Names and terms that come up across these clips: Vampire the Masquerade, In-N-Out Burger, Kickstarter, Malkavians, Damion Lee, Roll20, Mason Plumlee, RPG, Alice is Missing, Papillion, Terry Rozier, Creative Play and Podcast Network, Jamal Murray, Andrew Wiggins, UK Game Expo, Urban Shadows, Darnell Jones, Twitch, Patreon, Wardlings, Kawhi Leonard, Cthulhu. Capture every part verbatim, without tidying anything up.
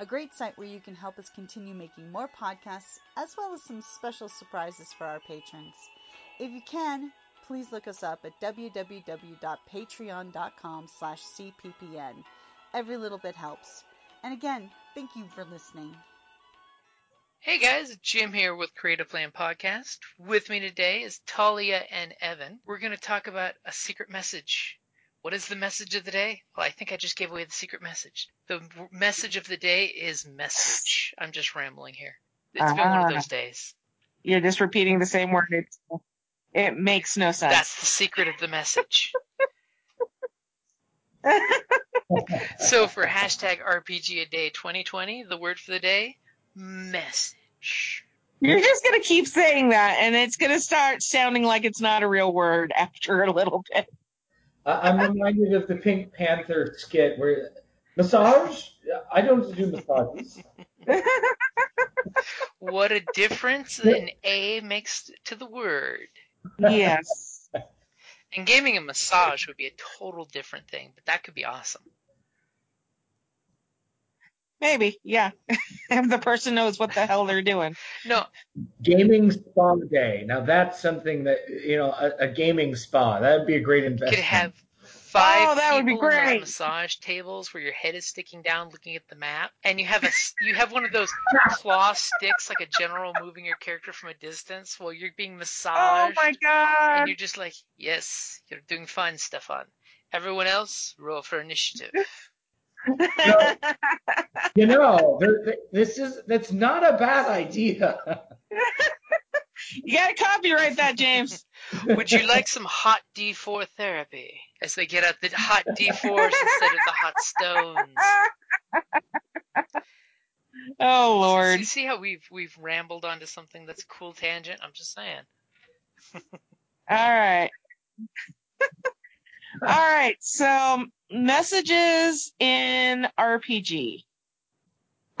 a great site where you can help us continue making more podcasts, as well as some special surprises for our patrons. If you can, please look us up at w w w dot patreon dot com slash c p p n. Every little bit helps. And again, thank you for listening. Hey guys, Jim here with Creative Play and Podcast. With me today is Talia and Evan. We're going to talk about a secret message. What is the message of the day? Well, I think I just gave away the secret message. The message of the day is message. I'm just rambling here. It's uh-huh. been one of those days. You're just repeating the same word. It's, it makes no sense. That's the secret of the message. So for hashtag R P G A Day twenty twenty, the word for the day, message. You're just going to keep saying that, and it's going to start sounding like it's not a real word after a little bit. Uh, I'm reminded of the Pink Panther skit where massage? I don't do massages. What a difference an A makes to the word. Yes. And giving a massage would be a total different thing, but that could be awesome. Maybe, yeah. If the person knows what the hell they're doing. No. Gaming spa day. Now that's something that, you know, a, a gaming spa. That would be a great investment. You could have five oh, that would be great. Massage tables where your head is sticking down looking at the map. And you have a you have one of those claw sticks like a general moving your character from a distance while you're being massaged. Oh, my God. And you're just like, yes, you're doing fun stuff on. Everyone else, roll for initiative. So, you know, this is that's not a bad idea. You gotta copyright that, James. Would you like some hot D four therapy? As they get out the hot D fours instead of the hot stones. Oh Lord! You see how we've we've rambled onto something that's a cool tangent? I'm just saying. All right. All right, so messages in R P G.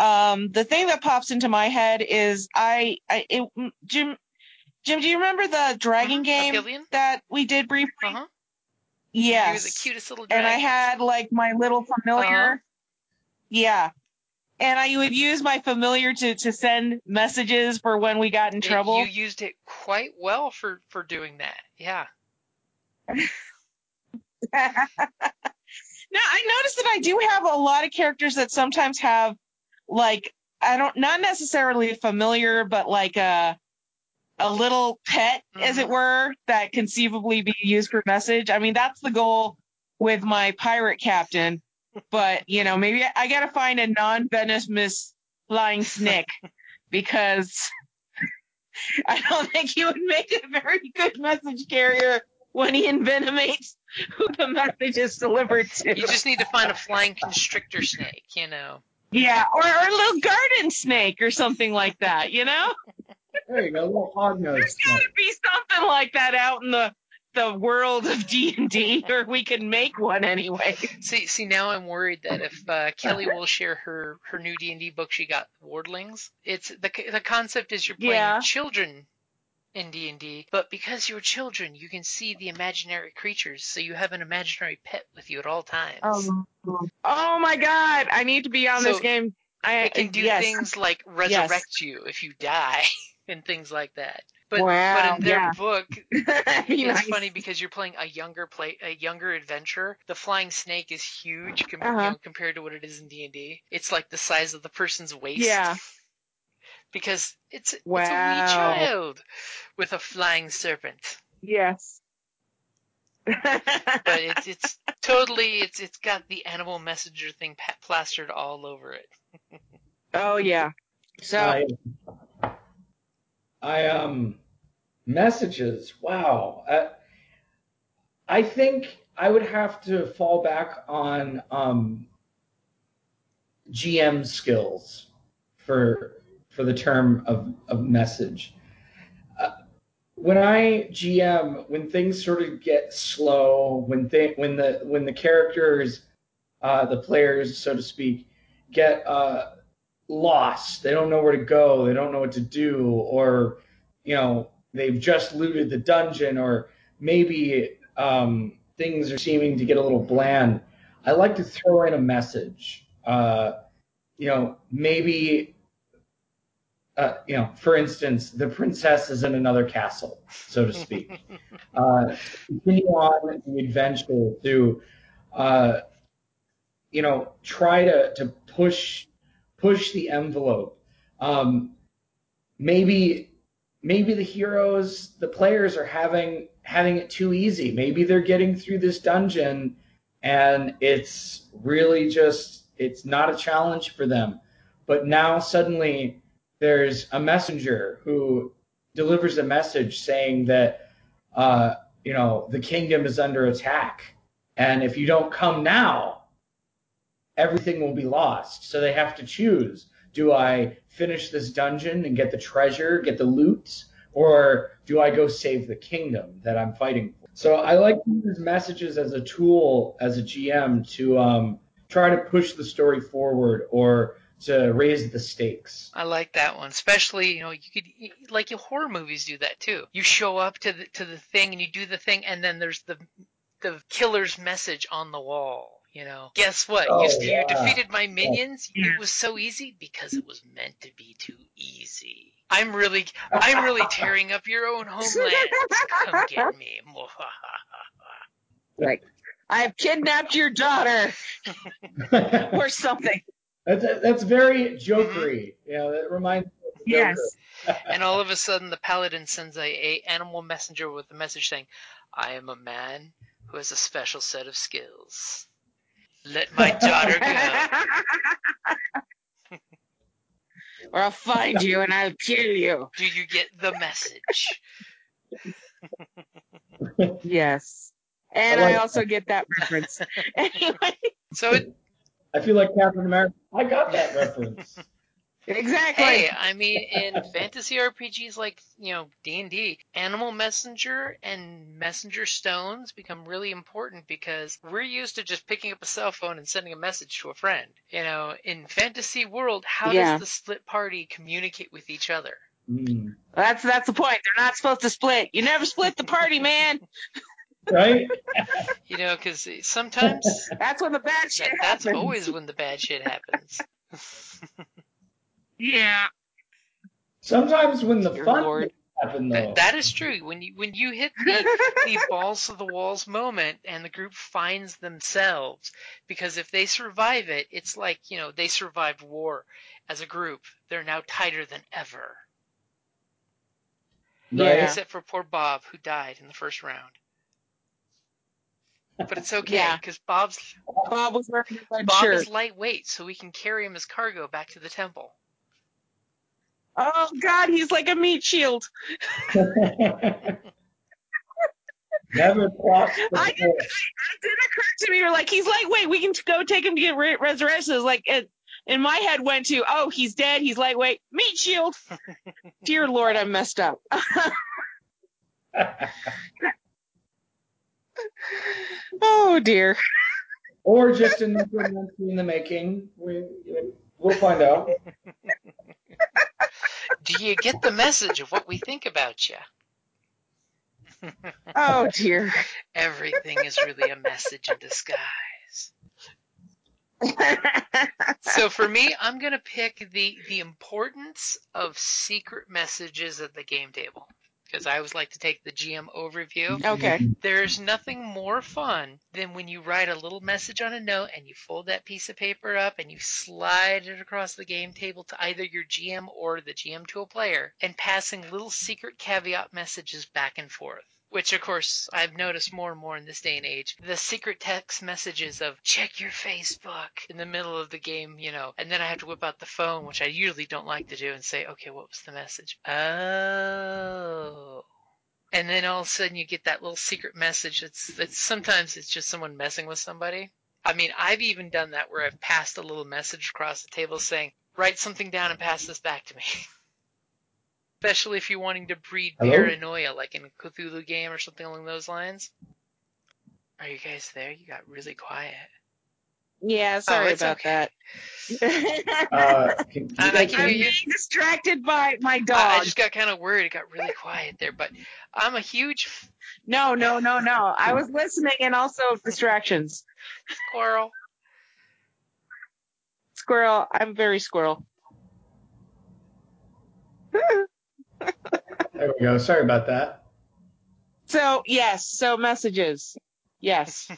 Um, the thing that pops into my head is I, I it, Jim, Jim, do you remember the dragon uh-huh. game Papillion? That we did briefly? Uh-huh. Yes. You're the cutest little dragon. And I had like my little familiar. Uh-huh. Yeah. And I would use my familiar to, to send messages for when we got in it, trouble. You used it quite well for, for doing that. Yeah. Now, I noticed that I do have a lot of characters that sometimes have, like, I don't, not necessarily familiar, but like a, a little pet, mm-hmm. as it were, that conceivably be used for message. I mean, that's the goal with my pirate captain, but, you know, maybe I, I got to find a non-venomous flying snake because I don't think he would make a very good message carrier when he envenomates who the message is delivered to. You just need to find a flying constrictor snake, you know. Yeah, or, or a little garden snake or something like that, you know? There you go, a little hog-nosed There's got to be something like that out in the, the world of D and D, or we can make one anyway. See, see, now I'm worried that if uh, Kelly will share her, her new D and D book she got, Wardlings, it's the, the concept is you're playing yeah. children in D and D, but because you're children, you can see the imaginary creatures, so you have an imaginary pet with you at all times. Um, oh my God! I need to be on so this game. I it can do yes. things like resurrect yes. you if you die, and things like that. But, wow, but in their yeah. book, it's nice. Funny because you're playing a younger play, a younger adventure. The flying snake is huge com- uh-huh. you know, compared to what it is in D and D. It's like the size of the person's waist. Yeah. Because it's, wow. it's a wee child with a flying serpent. Yes. but it's it's totally it's it's got the animal messenger thing plastered all over it. Oh yeah. So I, I um messages. Wow. Uh, I think I would have to fall back on um, G M skills for for the term of of message. Uh, when I G M, when things sort of get slow, when they, when the when the characters, uh, the players, so to speak, get uh, lost, they don't know where to go, they don't know what to do, or you know they've just looted the dungeon, or maybe. Um, things are seeming to get a little bland. I like to throw in a message. Uh, you know, maybe, uh, you know, for instance, the princess is in another castle, so to speak. uh, continue on the adventure to, uh, you know, try to, to push push the envelope. Um, maybe maybe the heroes, the players are having. having it too easy. Maybe they're getting through this dungeon and it's really just, it's not a challenge for them. But now suddenly there's a messenger who delivers a message saying that, uh, you know, the kingdom is under attack. And if you don't come now, everything will be lost. So they have to choose. Do I finish this dungeon and get the treasure, get the loot? Or do I go save the kingdom that I'm fighting for? So I like to use messages as a tool, as a G M, to um, try to push the story forward or to raise the stakes. I like that one, especially, you know, you could, like your horror movies do that too. You show up to the to the thing and you do the thing, and then there's the the killer's message on the wall. You know, guess what? Oh, you, yeah. you defeated my minions. Yeah. It was so easy because it was meant to be too easy. I'm really, I'm really tearing up your own homeland. Come get me. Right. I've kidnapped your daughter or something. That's, that's very jokery. Mm-hmm. Yeah, that reminds me of Joker. Yes. And all of a sudden the paladin sends a, a animal messenger with a message saying, I am a man who has a special set of skills. Let my daughter go. Or I'll find you and I'll kill you. Do you get the message? Yes. And I, like I also that. get that reference. Anyway. So it, I feel like Captain America. I got that reference. Exactly. Hey, I mean, in fantasy R P Gs like, you know, D and D, animal messenger and messenger stones become really important because we're used to just picking up a cell phone and sending a message to a friend. You know, in fantasy world, how yeah. does the split party communicate with each other? Mm. That's that's the point. They're not supposed to split. You never split the party, man. Right? You know, because sometimes that's when the bad shit that, happens. That's always when the bad shit happens. Yeah. Sometimes when the Dear fun Lord, happen, though. That, that is true. When you when you hit the, the balls to the walls moment, and the group finds themselves, because if they survive it, it's like you know they survived war as a group. They're now tighter than ever. Yeah. Right, except for poor Bob, who died in the first round. But it's okay because yeah. Bob's Bob was wearing a red Bob shirt. is lightweight, so we can carry him as cargo back to the temple. Oh, God, he's like a meat shield. Never crossed the I, I, I did occur to me, like, he's lightweight. We can go take him to get re- resurrection. Like, it, in my head went to, oh, he's dead. He's lightweight. Meat shield. Dear Lord, I messed up. Oh, dear. Or just in the, in the making. We, we'll find out. Do you get the message of what we think about you? Oh, dear. Everything is really a message in disguise. So for me, I'm going to pick the, the importance of secret messages at the game table, because I always like to take the G M overview. Okay. There's nothing more fun than when you write a little message on a note and you fold that piece of paper up and you slide it across the game table to either your G M or the G M to a player and passing little secret caveat messages back and forth. which, of course, I've noticed more and more in this day and age. The secret text messages of, check your Facebook, in the middle of the game, you know. And then I have to whip out the phone, which I usually don't like to do, and say, okay, what was the message? Oh... And then all of a sudden you get that little secret message. It's, it's sometimes it's just someone messing with somebody. I mean, I've even done that where I've passed a little message across the table saying, write something down and pass this back to me. Especially if you're wanting to breed Hello? paranoia, like in a Cthulhu game or something along those lines. Are you guys there? You got really quiet. Yeah, sorry oh, about okay. that. uh, can, can I'm, like, I'm being distracted by my dog. Uh, I just got kind of worried. It got really quiet there, but I'm a huge... F- no, no, no, no. I was listening and also distractions. Squirrel. Squirrel. I'm very squirrel. There we go. Sorry about that. So, yes. So, messages. Yes.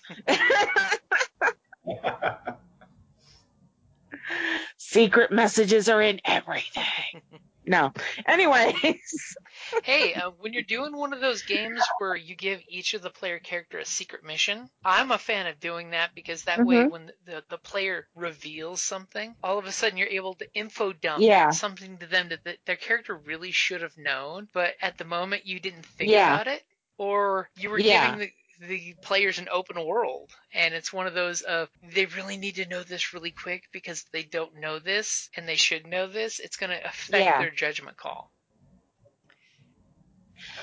Secret messages are in everything. No. Anyways. Hey, uh, when you're doing one of those games where you give each of the player character a secret mission, I'm a fan of doing that because that mm-hmm. way when the, the, the player reveals something, all of a sudden you're able to info dump yeah. something to them that the, their character really should have known, but at the moment you didn't think yeah. about it, or you were yeah. giving the the player's an open world, and it's one of those of they really need to know this really quick because they don't know this and they should know this. It's going to affect yeah. their judgment call.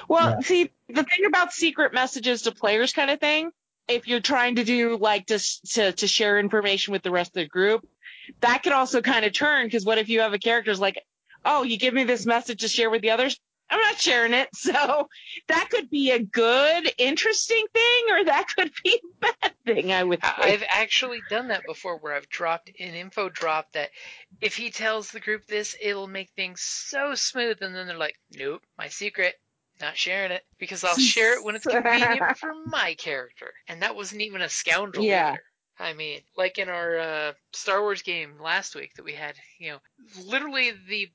Well, yeah. see, the thing about secret messages to players kind of thing, if you're trying to do like to to, to share information with the rest of the group, that could also kind of turn, because what if you have a character's like, oh, you give me this message to share with the others? I'm not sharing it. So that could be a good, interesting thing, or that could be a bad thing, I would think. I've actually done that before where I've dropped an info drop that if he tells the group this, it'll make things so smooth. And then they're like, nope, my secret, not sharing it, because I'll share it when it's convenient for my character. And that wasn't even a scoundrel yeah. leader. I mean, like in our uh, Star Wars game last week that we had, you know, literally the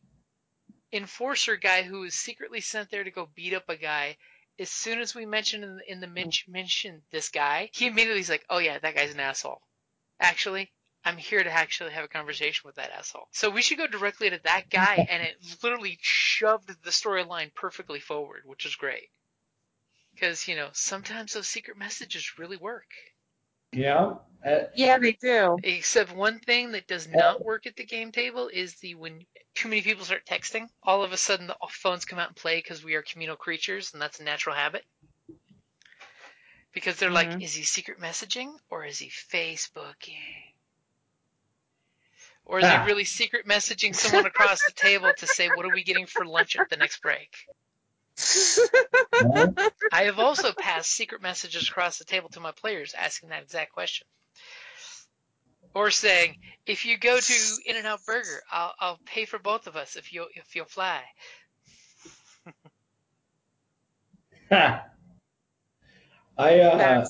enforcer guy who was secretly sent there to go beat up a guy. As soon as we mentioned in the, in the min- mentioned this guy, he immediately is like, oh yeah, that guy's an asshole. Actually, I'm here to actually have a conversation with that asshole. So we should go directly to that guy, and it literally shoved the storyline perfectly forward, which is great. Because, you know, sometimes those secret messages really work. Yeah. Uh, yeah, they do. Except one thing that does not work at the game table is the when too many people start texting, all of a sudden the phones come out and play because we are communal creatures, and that's a natural habit. Because they're mm-hmm. like, is he secret messaging or is he Facebooking? Or is ah. he really secret messaging someone across the table to say, what are we getting for lunch at the next break? I have also passed secret messages across the table to my players asking that exact question. Or saying, if you go to In-N-Out Burger, I'll, I'll pay for both of us if you'll, if you'll fly. I, uh,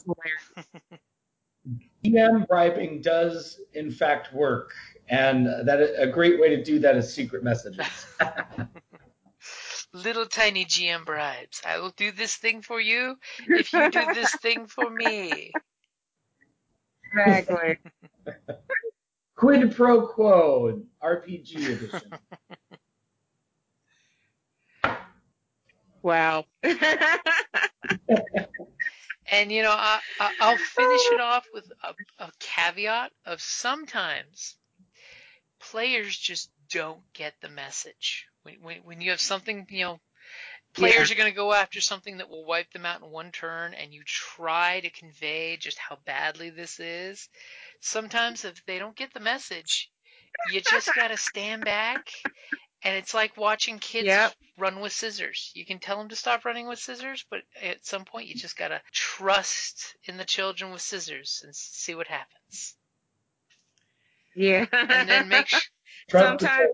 D M bribing does, in fact, work. And that a great way to do that is secret messages. Little tiny G M bribes. I will do this thing for you if you do this thing for me. Exactly. Quid pro quo, R P G edition. Wow. And, you know, I, I, I'll finish it off with a, a caveat of sometimes players just don't get the message. When, when you have something, you know, players yeah. are going to go after something that will wipe them out in one turn, and you try to convey just how badly this is. Sometimes if they don't get the message, you just got to stand back, and it's like watching kids yep. run with scissors. You can tell them to stop running with scissors, but at some point you just got to trust in the children with scissors and see what happens. Yeah. And then make sure. Sometimes.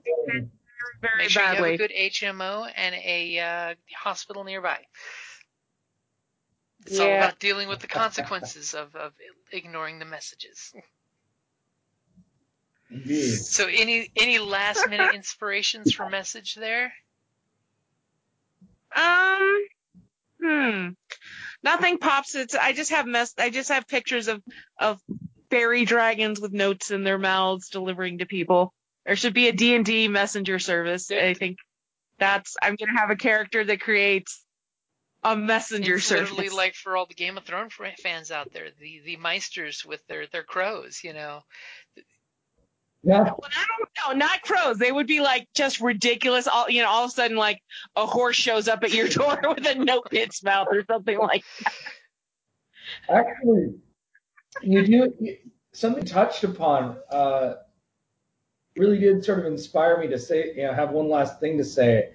Very Make sure badly. You have a good H M O and a uh, hospital nearby. It's yeah. all about dealing with the consequences of, of ignoring the messages. Indeed. So any any last minute inspirations for message there? Um, hmm. Nothing pops. It's I just have mess. I just have pictures of of fairy dragons with notes in their mouths delivering to people. There should be a D and D messenger service. I think that's. I'm gonna have a character that creates a messenger it's service. Literally, like for all the Game of Thrones fans out there, the the Meisters with their their crows, you know. Yeah. Well, I don't know. Not crows. They would be like just ridiculous. All you know, all of a sudden, like a horse shows up at your door with a note in its mouth or something like that. Actually, you do you, something touched upon uh, really did sort of inspire me to say, you know, have one last thing to say.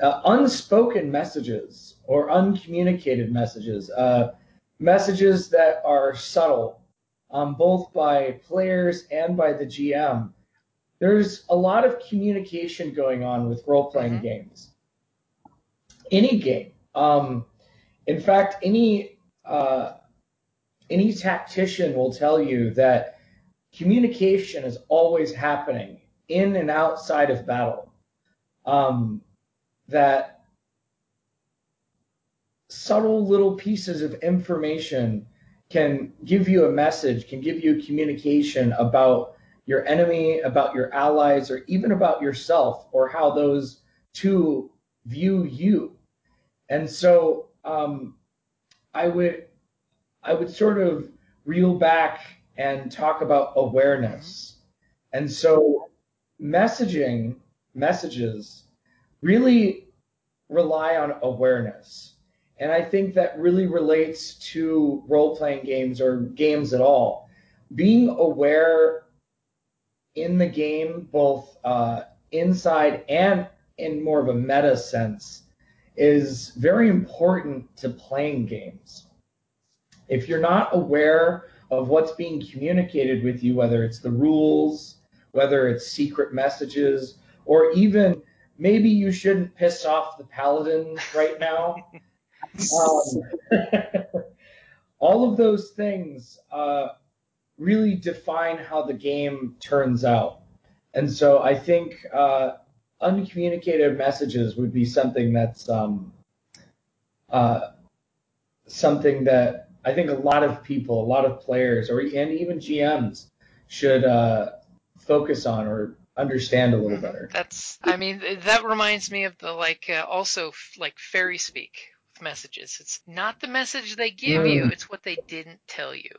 Uh, unspoken messages or uncommunicated messages, uh, messages that are subtle. Um, both by players and by the G M, there's a lot of communication going on with role-playing mm-hmm. games. Any game, um, in fact, any uh, any tactician will tell you that communication is always happening in and outside of battle. Um, that subtle little pieces of information can give you a message, can give you communication about your enemy, about your allies, or even about yourself, or how those two view you. And so um, I would I would sort of reel back and talk about awareness. And so messaging, messages really rely on awareness. And I think that really relates to role-playing games or games at all. Being aware in the game, both uh, inside and in more of a meta sense, is very important to playing games. If you're not aware of what's being communicated with you, whether it's the rules, whether it's secret messages, or even maybe you shouldn't piss off the paladin right now. Um, all of those things uh, really define how the game turns out. And so I think uh, uncommunicated messages would be something that's um, uh, something that I think a lot of people, a lot of players, or and even G Ms should uh, focus on or understand a little better. That's, I mean, that reminds me of the like uh, also like fairy speak. Messages. It's not the message they give mm. you, it's what they didn't tell you.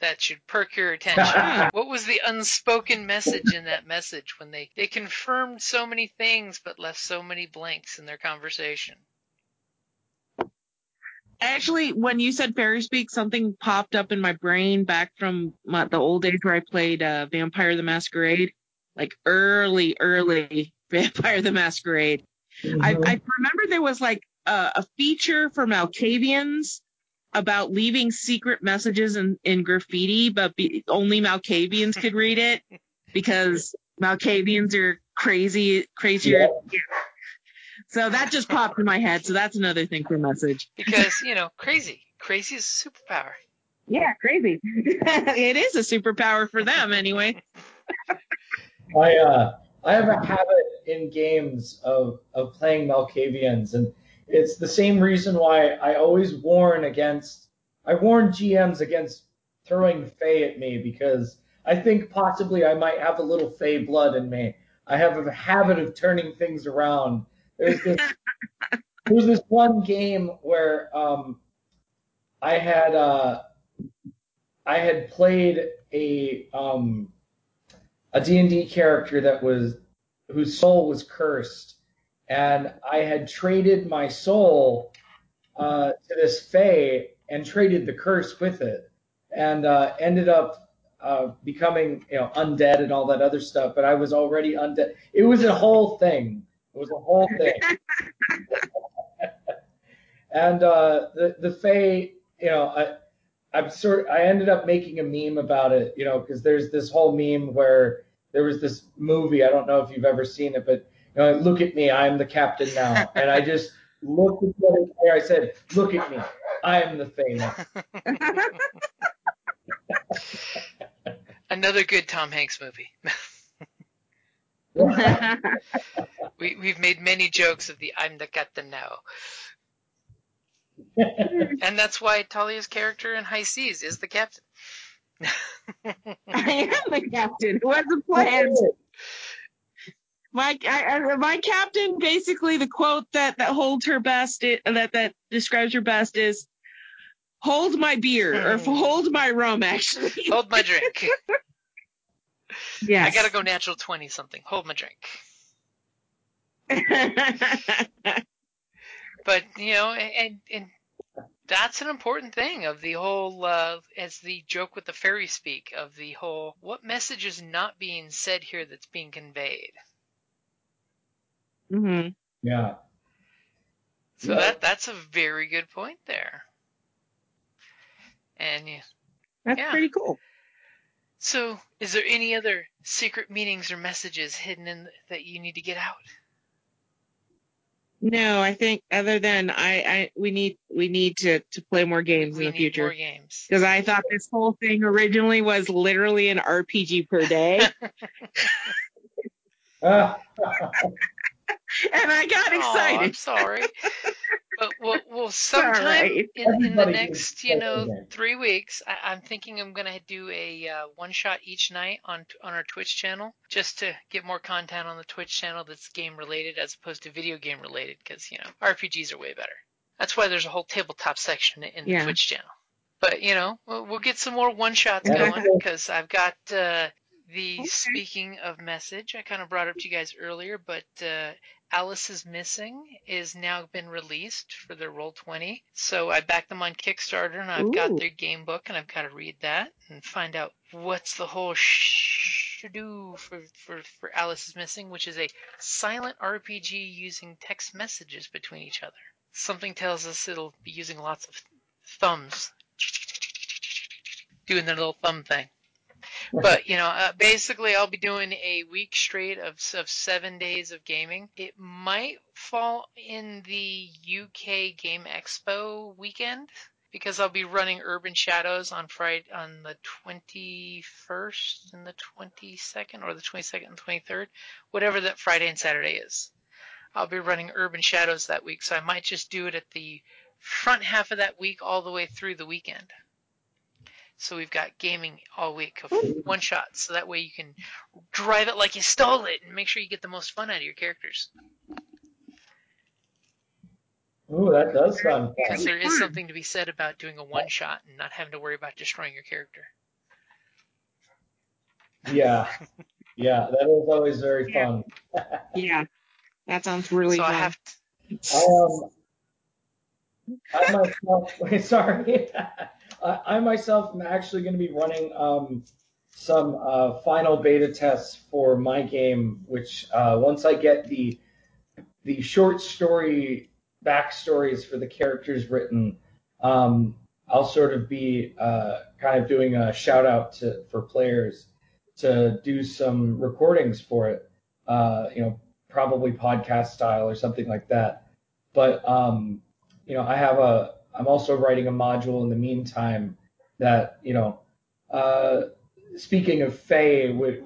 That should perk your attention. What was the unspoken message in that message when they, they confirmed so many things but left so many blanks in their conversation? Actually, when you said fairy speak, something popped up in my brain back from my, the old days where I played uh, Vampire the Masquerade, like early, early Vampire the Masquerade. Mm-hmm. I, I remember there was like Uh, a feature for Malkavians about leaving secret messages in, in graffiti, but be, only Malkavians could read it because Malkavians are crazy, crazier. Yeah. So that just popped in my head. So that's another thing for message. Because, you know, crazy. Crazy is a superpower. Yeah, crazy. It is a superpower for them anyway. I uh, I have a habit in games of, of playing Malkavians, and it's the same reason why I always warn against, I warn G Ms against throwing Fae at me because I think possibly I might have a little Fae blood in me. I have a habit of turning things around. There's this, there's this one game where um, I had uh, I had played a um, a D and D character that was whose soul was cursed. And I had traded my soul uh, to this fae and traded the curse with it, and uh, ended up uh, becoming, you know, undead and all that other stuff. But I was already undead. It was a whole thing. It was a whole thing. And uh, the the fae, you know, I I'm sort. I ended up making a meme about it, you know, because there's this whole meme where there was this movie. I don't know if you've ever seen it, but you know, look at me, I'm the captain now. And I just looked at the other player, I said, look at me, I'm the famous. Another good Tom Hanks movie. we, we've made many jokes of the I'm the captain now. And that's why Talia's character in High Seas is the captain. I am the captain. It wasn't planned. My I, I, my captain, basically the quote that, that holds her best, it, that, that describes her best is, hold my beer, or hold my rum, actually. Hold my drink. Yes. I gotta go natural twenty-something. Hold my drink. But, you know, and, and that's an important thing of the whole, uh, as the joke with the fairy speak, of the whole, what message is not being said here that's being conveyed? Mm-hmm. Yeah. So yeah. that that's a very good point there. And yeah. That's yeah. pretty cool. So is there any other secret meanings or messages hidden in that you need to get out? No, I think other than I, I we need we need to, to play more games we in the future. More games. Because I thought this whole thing originally was literally an R P G per day. uh. And I got excited. Oh, I'm sorry. But we'll, we'll sometime right. in, in the next, you know, three weeks, I, I'm thinking I'm going to do a uh, one-shot each night on on our Twitch channel just to get more content on the Twitch channel that's game-related as opposed to video game-related because, you know, R P Gs are way better. That's why there's a whole tabletop section in the yeah. Twitch channel. But, you know, we'll, we'll get some more one-shots yeah. going because I've got uh, the okay. speaking of message. I kind of brought it up to you guys earlier, but... Uh, Alice is Missing is now been released for their Roll twenty. So I backed them on Kickstarter, and I've Ooh. got their game book, and I've got to read that and find out what's the whole sh-do for, for, for Alice is Missing, which is a silent R P G using text messages between each other. Something tells us it'll be using lots of thumbs, doing their little thumb thing. But, you know, uh, basically I'll be doing a week straight of, of seven days of gaming. It might fall in the U K Game Expo weekend because I'll be running Urban Shadows on Friday, on the twenty-first and the twenty-second, or the twenty-second and twenty-third, whatever that Friday and Saturday is. I'll be running Urban Shadows that week, so I might just do it at the front half of that week all the way through the weekend. So we've got gaming all week of one shot, so that way you can drive it like you stole it and make sure you get the most fun out of your characters. Ooh, that does sound fun. Because there is something to be said about doing a one shot and not having to worry about destroying your character. Yeah. Yeah, that is always very fun. Yeah. That sounds really so fun. I have to... um, I myself... Sorry. I myself am actually going to be running um, some uh, final beta tests for my game, which uh, once I get the the short story backstories for the characters written, um, I'll sort of be uh, kind of doing a shout out to for players to do some recordings for it, uh, you know, probably podcast style or something like that. But um, you know, I have a I'm also writing a module in the meantime that, you know, uh, speaking of Fae, which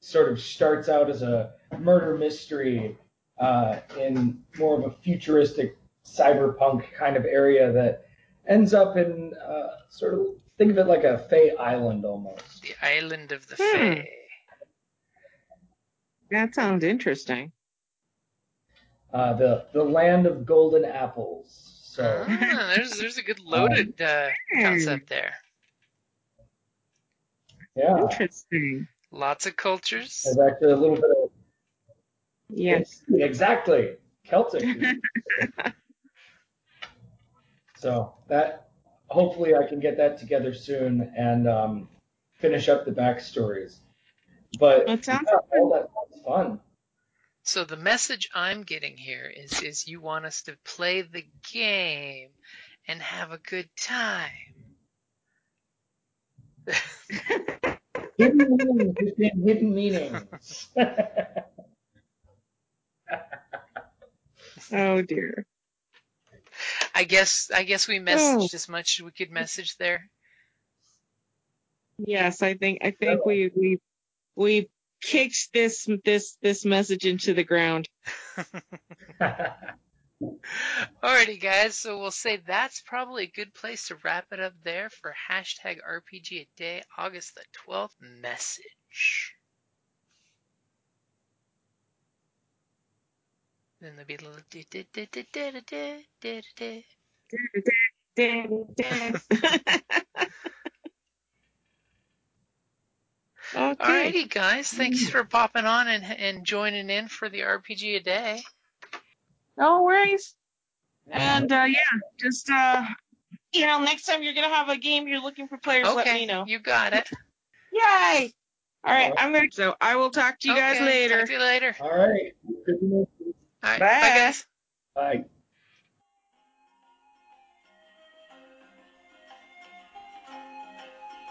sort of starts out as a murder mystery uh, in more of a futuristic cyberpunk kind of area that ends up in uh, sort of, think of it like a Fae island almost. The island of the hmm. Fae. That sounds interesting. Uh, the, the land of golden apples. So ah, there's there's a good loaded uh, concept there. Yeah. Interesting. Lots of cultures. There's actually a little bit of Yes. Exactly. Celtic. So that hopefully I can get that together soon and um, finish up the backstories. But that sounds yeah, all that sounds fun. So the message I'm getting here is, is you want us to play the game and have a good time. Hidden meanings within hidden meanings. Oh dear. I guess I guess we messaged oh. as much as we could message there. Yes, I think I think oh. we we we. kicked this this this message into the ground. Alrighty, guys, so we'll say that's probably a good place to wrap it up there for hashtag R P G a Day, August the twelfth message. Then there'll be a little da da da da da da da da da da. Alrighty, guys, thanks for popping on and and joining in for the R P G a Day. No worries. And uh, yeah, just uh, you know, next time you're gonna have a game you're looking for players, okay, let me know. You got it. Yay! All right, I'm gonna. So I will talk to you okay. guys later. Talk to you later. All right. All right. Bye. Bye, guys. Bye.